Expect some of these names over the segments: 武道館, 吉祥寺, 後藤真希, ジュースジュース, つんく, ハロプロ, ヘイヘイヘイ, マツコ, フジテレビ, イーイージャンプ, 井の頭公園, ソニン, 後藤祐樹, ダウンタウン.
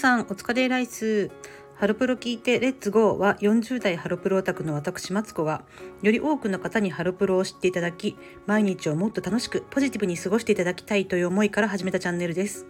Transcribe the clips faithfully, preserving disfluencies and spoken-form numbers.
さんお疲れライス。ハロプロ聞いてレッツゴーはよんじゅう代ハロプロオタクの私マツコがより多くの方にハロプロを知っていただき、毎日をもっと楽しくポジティブに過ごしていただきたいという思いから始めたチャンネルです。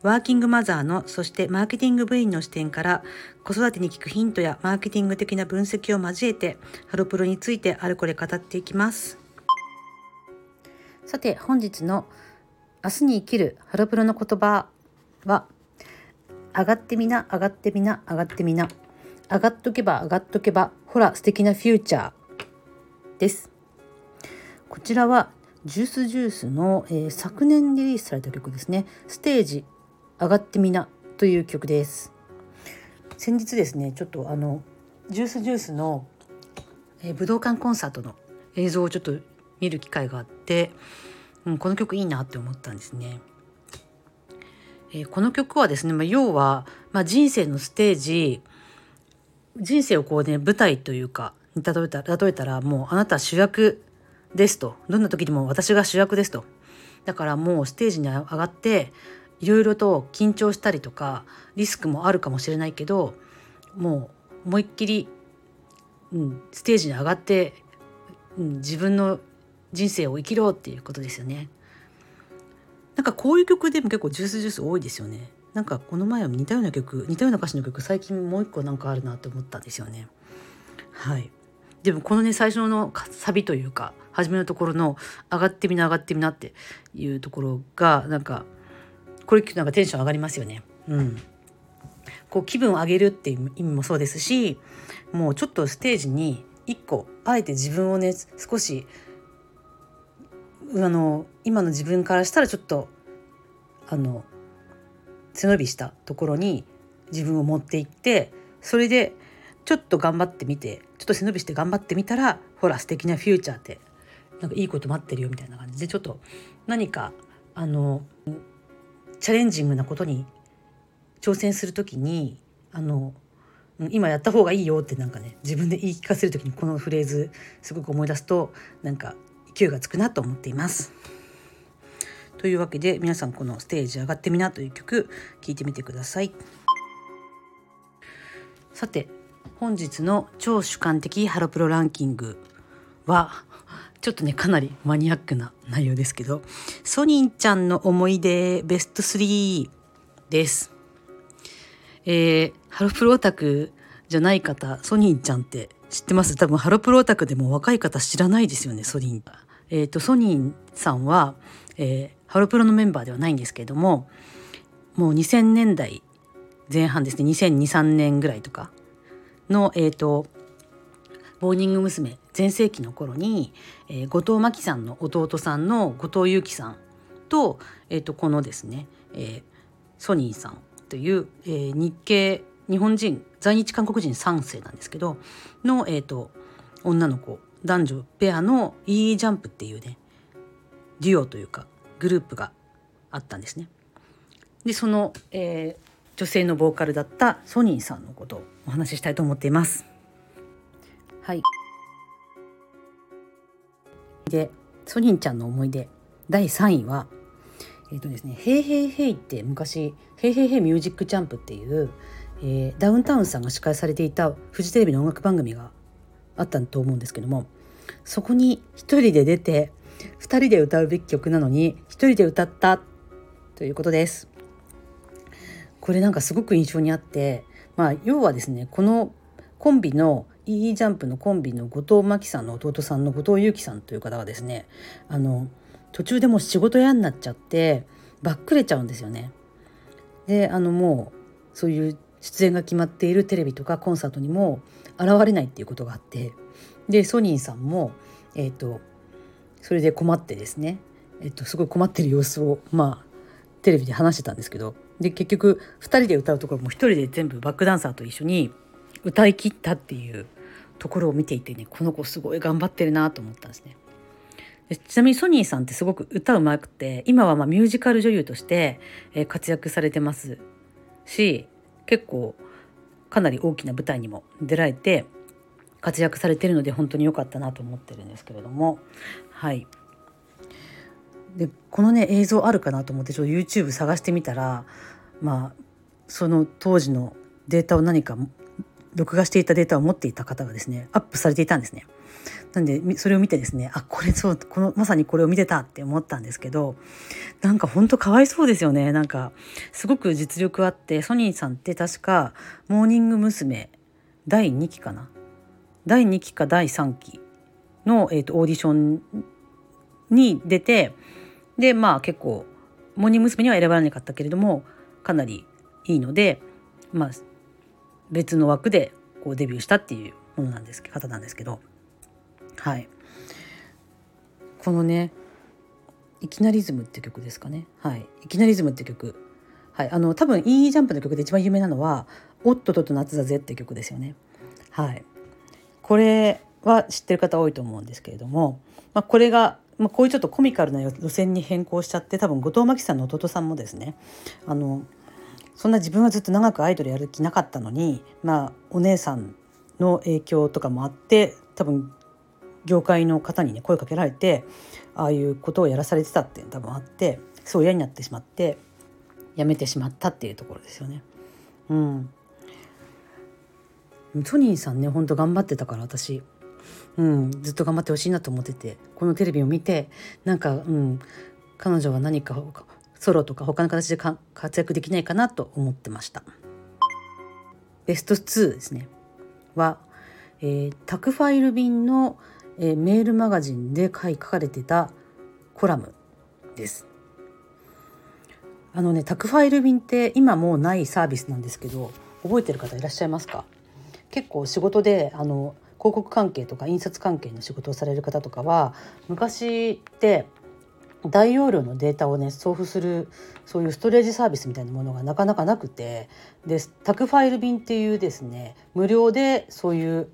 ワーキングマザーの、そしてマーケティング部員の視点から子育てに効くヒントやマーケティング的な分析を交えてハロプロについてあれこれ語っていきます。さて、本日の明日に生きるハロプロの言葉は、上がってみな上がってみな上がってみな、上がっとけば上がっとけばほら素敵なフューチャーです。こちらはジュースジュースの、えー、昨年リリースされた曲ですね。ステージ上がってみなという曲です。先日ですね、ちょっとあのジュースジュースの、えー、武道館コンサートの映像をちょっと見る機会があって、うん、この曲いいなって思ったんですね。えー、この曲はですね、まあ、要は、まあ、人生のステージ、人生をこうね、舞台というかに例えた、例えたらもうあなた主役ですと、どんな時でも私が主役ですと。だからもうステージに上がっていろいろと緊張したりとかリスクもあるかもしれないけど、もう思いっきり、うん、ステージに上がって、うん、自分の人生を生きろっていうことですよね。なんかこういう曲でも結構ジュースジュース多いですよね。なんかこの前は似たような曲、似たような歌詞の曲、最近もう一個なんかあるなって思ったんですよね。はい。でもこのね、最初のサビというか、初めのところの上がってみな上がってみなっていうところが、なんかこれ聞くとなんかテンション上がりますよね。うん。こう気分を上げるっていう意味もそうですし、もうちょっとステージに一個あえて自分をね、少しあの今の自分からしたらちょっとあの背伸びしたところに自分を持っていって、それでちょっと頑張ってみて、ちょっと背伸びして頑張ってみたら、ほら素敵なフューチャーって、なんかいいこと待ってるよみたいな感じで、ちょっと何かあのチャレンジングなことに挑戦するときに、あの今やった方がいいよって、なんかね、自分で言い聞かせるときにこのフレーズすごく思い出すと、なんか勢いがつくなと思っています。というわけで皆さん、このステージ上がってみなという曲聴いてみてください。さて、本日の超主観的ハロプロランキングはちょっとね、かなりマニアックな内容ですけど、ソニンちゃんの思い出ベストスリーです。えー、ハロプロオタクじゃない方、ソニンちゃんって知ってます？多分ハロプロオタクでも若い方知らないですよね、ソニン。えーと、ソニンさんは、えー、ハロプロのメンバーではないんですけれども、もうにせんねんだいぜんはんですね、にせんにじゅうさんねんぐらいとかの、えーと、モーニング娘。全盛期の頃に、えー、後藤真希さんの弟さんの後藤祐樹さんと、えーと、このですね、えー、ソニンさんという、えー、日系日本人、在日韓国人さんせいなんですけどの、えーと、女の子男女ペアの イーイー ジャンプっていうね、デュオというかグループがあったんですね。で、その、えー、女性のボーカルだったソニンさんのことをお話ししたいと思っています。はい。で、ソニンちゃんの思い出だいさんいは、えーとですね、ヘイヘイヘイって昔ヘイヘイヘイミュージックジャンプっていう、えー、ダウンタウンさんが司会されていたフジテレビの音楽番組があったと思うんですけども、そこに一人で出て二人で歌うべき曲なのに一人で歌ったということです。これなんかすごく印象にあって、まあ要はですね、このコンビの イーイー ジャンプのコンビの後藤真希さんの弟さんの後藤祐樹さんという方がですね、あの途中でもう仕事嫌になっちゃってばっくれちゃうんですよね。で、あのもうそういう出演が決まっているテレビとかコンサートにも現れないっていうことがあって、でソニンさんも、えーと、それで困ってですね、えーと、すごい困ってる様子を、まあ、テレビで話してたんですけど、で結局ふたりで歌うところもひとりで全部バックダンサーと一緒に歌い切ったっていうところを見ていてね、この子すごい頑張ってるなと思ったんですね。でちなみにソニンさんってすごく歌うまくて、今はまあミュージカル女優として活躍されてますし、結構かなり大きな舞台にも出られて活躍されているので、本当に良かったなと思ってるんですけれども、はい。でこのね映像あるかなと思ってちょっと YouTube 探してみたら、まあその当時のデータを何か録画していたデータを持っていた方がですねアップされていたんですね。なんでそれを見てですね、あ、これそう、このまさにこれを見てたって思ったんですけど、なんか本当かわいそうですよね。なんかすごく実力あって、ソニーさんって確かモーニング娘。だいにきかな、だいにきかだいさんきの、えーと、オーディションに出て、でまあ結構モーニング娘。には選ばれなかったけれどもかなりいいので、まあ別の枠でこうデビューしたっていうものなんですけど、方なんですけど、はい、このねいきなりズムって曲ですかね、はい、いきなりズムって曲、はい、あの多分 イーイー ジャンプの曲で一番有名なのはおっとっとっと夏だぜって曲ですよね、はい、これは知ってる方多いと思うんですけれども、まあ、これが、まあ、こういうちょっとコミカルな路線に変更しちゃって、多分後藤真希さんの弟さんもですね、あのそんな自分はずっと長くアイドルやる気なかったのに、まあ、お姉さんの影響とかもあって多分業界の方にね声かけられてああいうことをやらされてたって多分あって、そう嫌になってしまって辞めてしまったっていうところですよね。うん、ソニーさんね本当頑張ってたから私、うん、ずっと頑張ってほしいなと思ってて、このテレビを見てなんか、うん、彼女は何かソロとか他の形でか活躍できないかなと思ってました。ベストツーですねは、えー、宅ファイル便のえー、メールマガジンで書かれてたコラムです。あのね、宅ファイル便って今もうないサービスなんですけど、覚えてる方いらっしゃいますか？結構仕事であの広告関係とか印刷関係の仕事をされる方とかは、昔って大容量のデータをね送付するそういうストレージサービスみたいなものがなかなかなくて、で宅ファイル便っていうですね、無料でそういう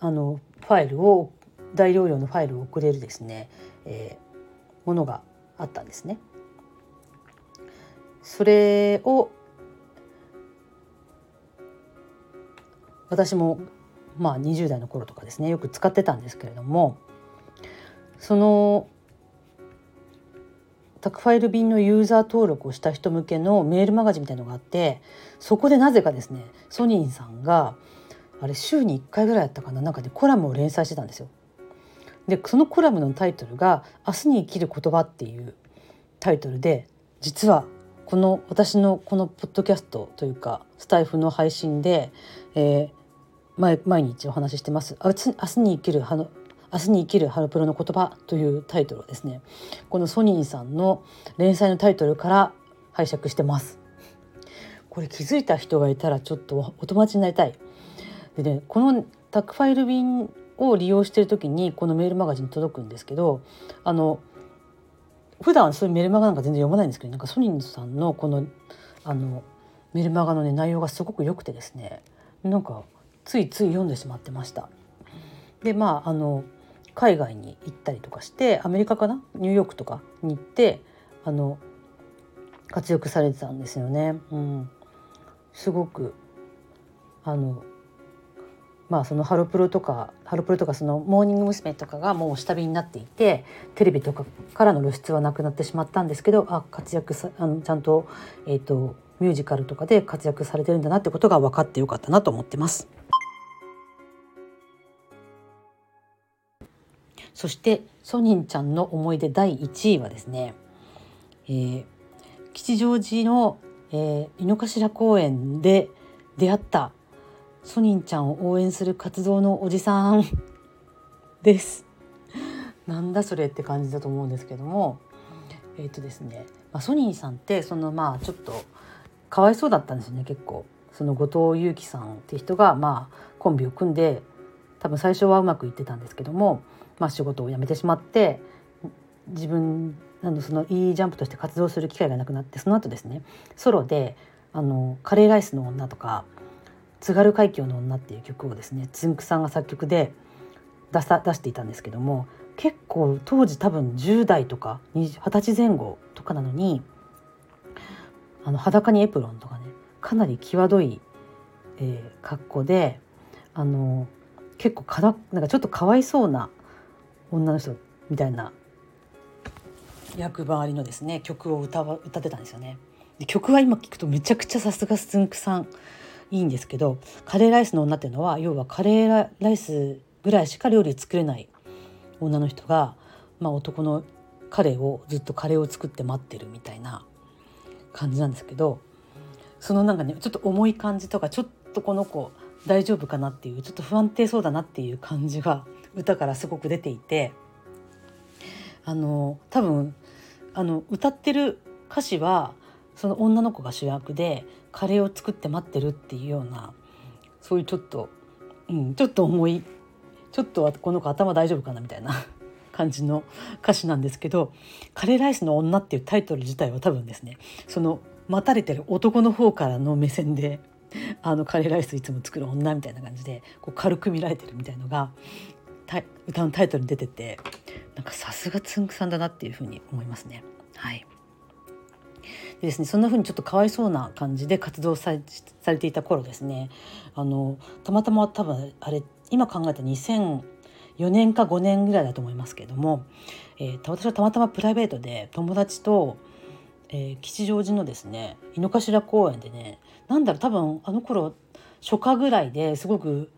あのファイルを大容量のファイルを送れるですね、えー、ものがあったんですね。それを私もまあにじゅう代の頃とかですねよく使ってたんですけれども、その宅ファイル便のユーザー登録をした人向けのメールマガジンみたいなのがあって、そこでなぜかですねソニーさんがあれ週にいっかいぐらいやったかな、なんかでコラムを連載してたんですよ。でそのコラムのタイトルが明日に生きる言葉っていうタイトルで、実はこの私のこのポッドキャストというかスタイフの配信で、えー、毎, 毎日お話ししてます明日に生きるハロ明日に生きるハロプロの言葉というタイトルをですね、このソニーさんの連載のタイトルから拝借してます。これ気づいた人がいたらちょっとお友達になりたい。でね、この宅ファイル便を利用している時にこのメールマガジン届くんですけど、あの普段そういうメールマガなんか全然読まないんですけど、なんかソニーさんのこの、あのメールマガの、ね、内容がすごく良くてですね、なんかついつい読んでしまってました。でまああの海外に行ったりとかして、アメリカかな、ニューヨークとかに行ってあの活躍されてたんですよね、うん、すごくあのまあ、そのハロプロとかハロプロとかそのモーニング娘。とかがもう下火になっていて、テレビとかからの露出はなくなってしまったんですけど、あ活躍さあのちゃんと、えーと、ミュージカルとかで活躍されてるんだなってことが分かってよかったなと思ってます。そしてソニンちゃんの思い出だいいちいはですね、えー、吉祥寺の、えー、井の頭公園で出会ったソニンちゃんを応援する活動のおじさんです。なんだそれって感じだと思うんですけども、えーとですね、まあ、ソニンさんってそのまあちょっとかわいそうだったんですよね。結構その後藤祐樹さんって人がまあコンビを組んで、多分最初はうまくいってたんですけども、まあ、仕事を辞めてしまって自分などそのいいジャンプとして活動する機会がなくなって、その後ですねソロであのカレーライスの女とか津軽海峡の女っていう曲をですねつんくさんが作曲で 出, さ出していたんですけども、結構当時多分じゅう代とかはたちぜん後とかなのに、あの裸にエプロンとかね、かなり際どい、えー、格好であの結構かな、なんかちょっとかわいそうな女の人みたいな役回りのですね曲を 歌, 歌ってたんですよね。で曲は今聞くとめちゃくちゃさすがスンクさんいいんですけど、カレーライスの女っていうのは要はカレーライスぐらいしか料理作れない女の人が、まあ、男の彼をずっとカレーを作って待ってるみたいな感じなんですけど、そのなんかねちょっと重い感じとかちょっとこの子大丈夫かなっていうちょっと不安定そうだなっていう感じが歌からすごく出ていて、あの多分あの歌ってる歌詞はその女の子が主役でカレーを作って待ってるっていうような、そういうちょっと、うん、ちょっと重い、ちょっとこの子頭大丈夫かなみたいな感じの歌詞なんですけど、カレーライスの女っていうタイトル自体は多分ですね、その待たれてる男の方からの目線であのカレーライスいつも作る女みたいな感じでこう軽く見られてるみたいのが歌のタイトルに出てて、なんかさすがつんくさんだなっていうふうに思いますね。はい。でですね、そんな風にちょっとかわいそうな感じで活動 さ, されていた頃ですね、あのたまたま多分あれ今考えたにせんよねんかごねんぐらいだと思いますけれども、えー、私はたまたまプライベートで友達と、えー、吉祥寺のですね井の頭公園でね、なんだろう多分あの頃初夏ぐらいですごく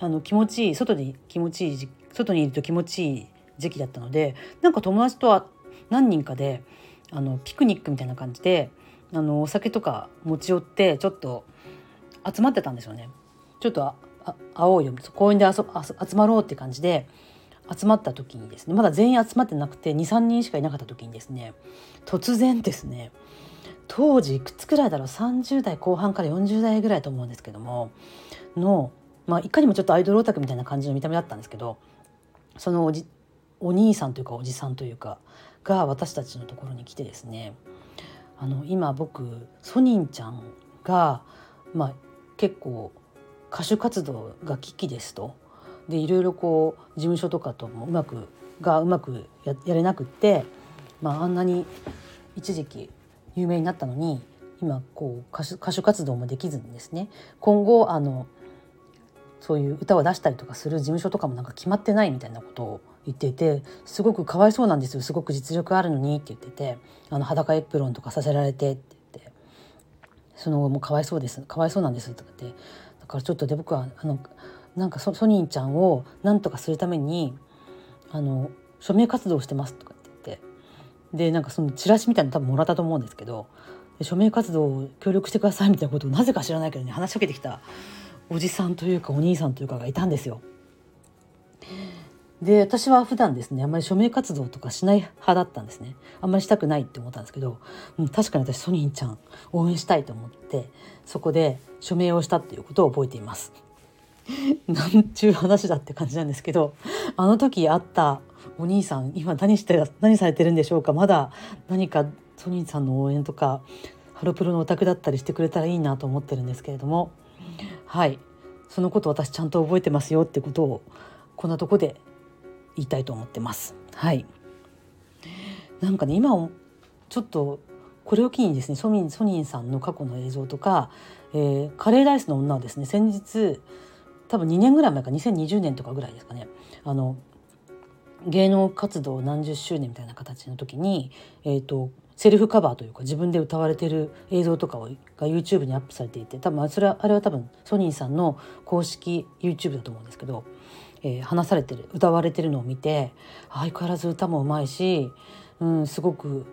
あの気持ちいい外で気持ちいい外にいると気持ちいい時期だったので、なんか友達とは何人かであのピクニックみたいな感じであのお酒とか持ち寄ってちょっと集まってたんですよね。ちょっとああ会おうよ公園で集まろうって感じで集まった時にですね、まだ全員集まってなくて にさんにんしかいなかった時にですね、突然ですね、当時いくつくらいだろうさんじゅうだいこうはんからよんじゅうだいぐらいと思うんですけどもの、まあ、いかにもちょっとアイドルオタクみたいな感じの見た目だったんですけど、そのおじお兄さんというかおじさんというかが私たちのところに来てですね、あの今僕ソニンちゃんが、まあ、結構歌手活動が危機ですと、でいろいろこう事務所とかともうまくがうまく や, やれなくって、まあ、あんなに一時期有名になったのに今こう歌 手, 歌手活動もできずにですね、今後あのそういう歌を出したりとかする事務所とかもなんか決まってないみたいなことを言っていて、すごくかわいそうなんですよ、すごく実力あるのにって言ってて、あの裸エプロンとかさせられてって言って、その後もかわいそうですかわいそうなんですとかって、だからちょっとで僕はあのなんか ソ, ソニーちゃんをなんとかするためにあの署名活動してますとかって言って、でなんかそのチラシみたいなの多分もらったと思うんですけど、署名活動を協力してくださいみたいなことをなぜか知らないけどね話しかけてきたおじさんというかお兄さんというかがいたんですよ。で私は普段ですねあんまり署名活動とかしない派だったんですね、あんまりしたくないって思ったんですけど、うん、確かに私ソニーちゃん応援したいと思ってそこで署名をしたっていうことを覚えていますなんちゅう話だって感じなんですけど、あの時会ったお兄さん今何して何されてるんでしょうか。まだ何かソニーさんの応援とかハロプロのお宅だったりしてくれたらいいなと思ってるんですけれども、はい、そのこと私ちゃんと覚えてますよってことをこんなとこで言いたいと思ってます。はい。なんかね今ちょっとこれを機にですねソニン、ソニンさんの過去の映像とか、えー、カレーライスの女をですね先日多分にねんぐらい前かにせんにじゅうねんとかぐらいですかね、あの芸能活動何十周年みたいな形の時にえーとセルフカバーというか自分で歌われている映像とかをが YouTube にアップされていて、多分それはあれは多分ソニーさんの公式 YouTube だと思うんですけど、えー、話されてる歌われてるのを見て、相変わらず歌もうまいし、うん、すごく、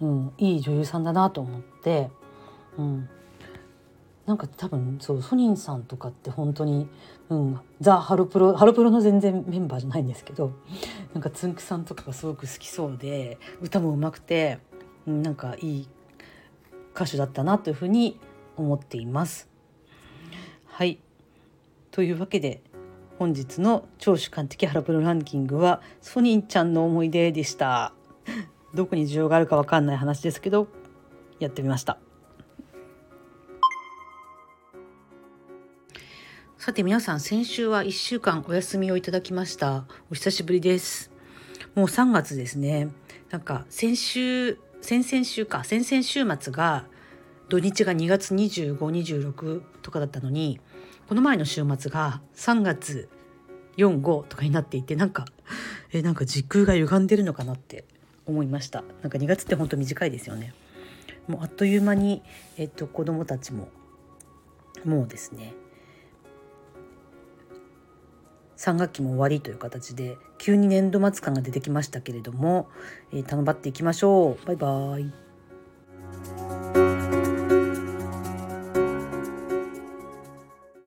うん、いい女優さんだなと思って、うん、なんか多分そうソニーさんとかって本当に、うん、ザ・ハロプロハロプロの全然メンバーじゃないんですけど、なんかつんくさんとかがすごく好きそうで歌もうまくて。なんかいい歌手だったなというふうに思っています。はい。というわけで本日の超主観的ハロプロランキングはソニーちゃんの思い出でした。どこに需要があるか分かんない話ですけどやってみました。さて皆さん、先週はいっしゅうかんお休みをいただきました。お久しぶりです。もうさんがつですね。なんか先週先々週か先々週末が土日がにがつにじゅうご、にじゅうろくとかだったのに、この前の週末がさんがつよん、ごとかになっていて、なんかえなんか時空が歪んでるのかなって思いました。なんかにがつって本当短いですよね。もうあっという間に、えっと、子どもたちももうですねさんがっきも終わりという形で急に年度末感が出てきましたけれども、えー、頑張っていきましょう。バイバイ。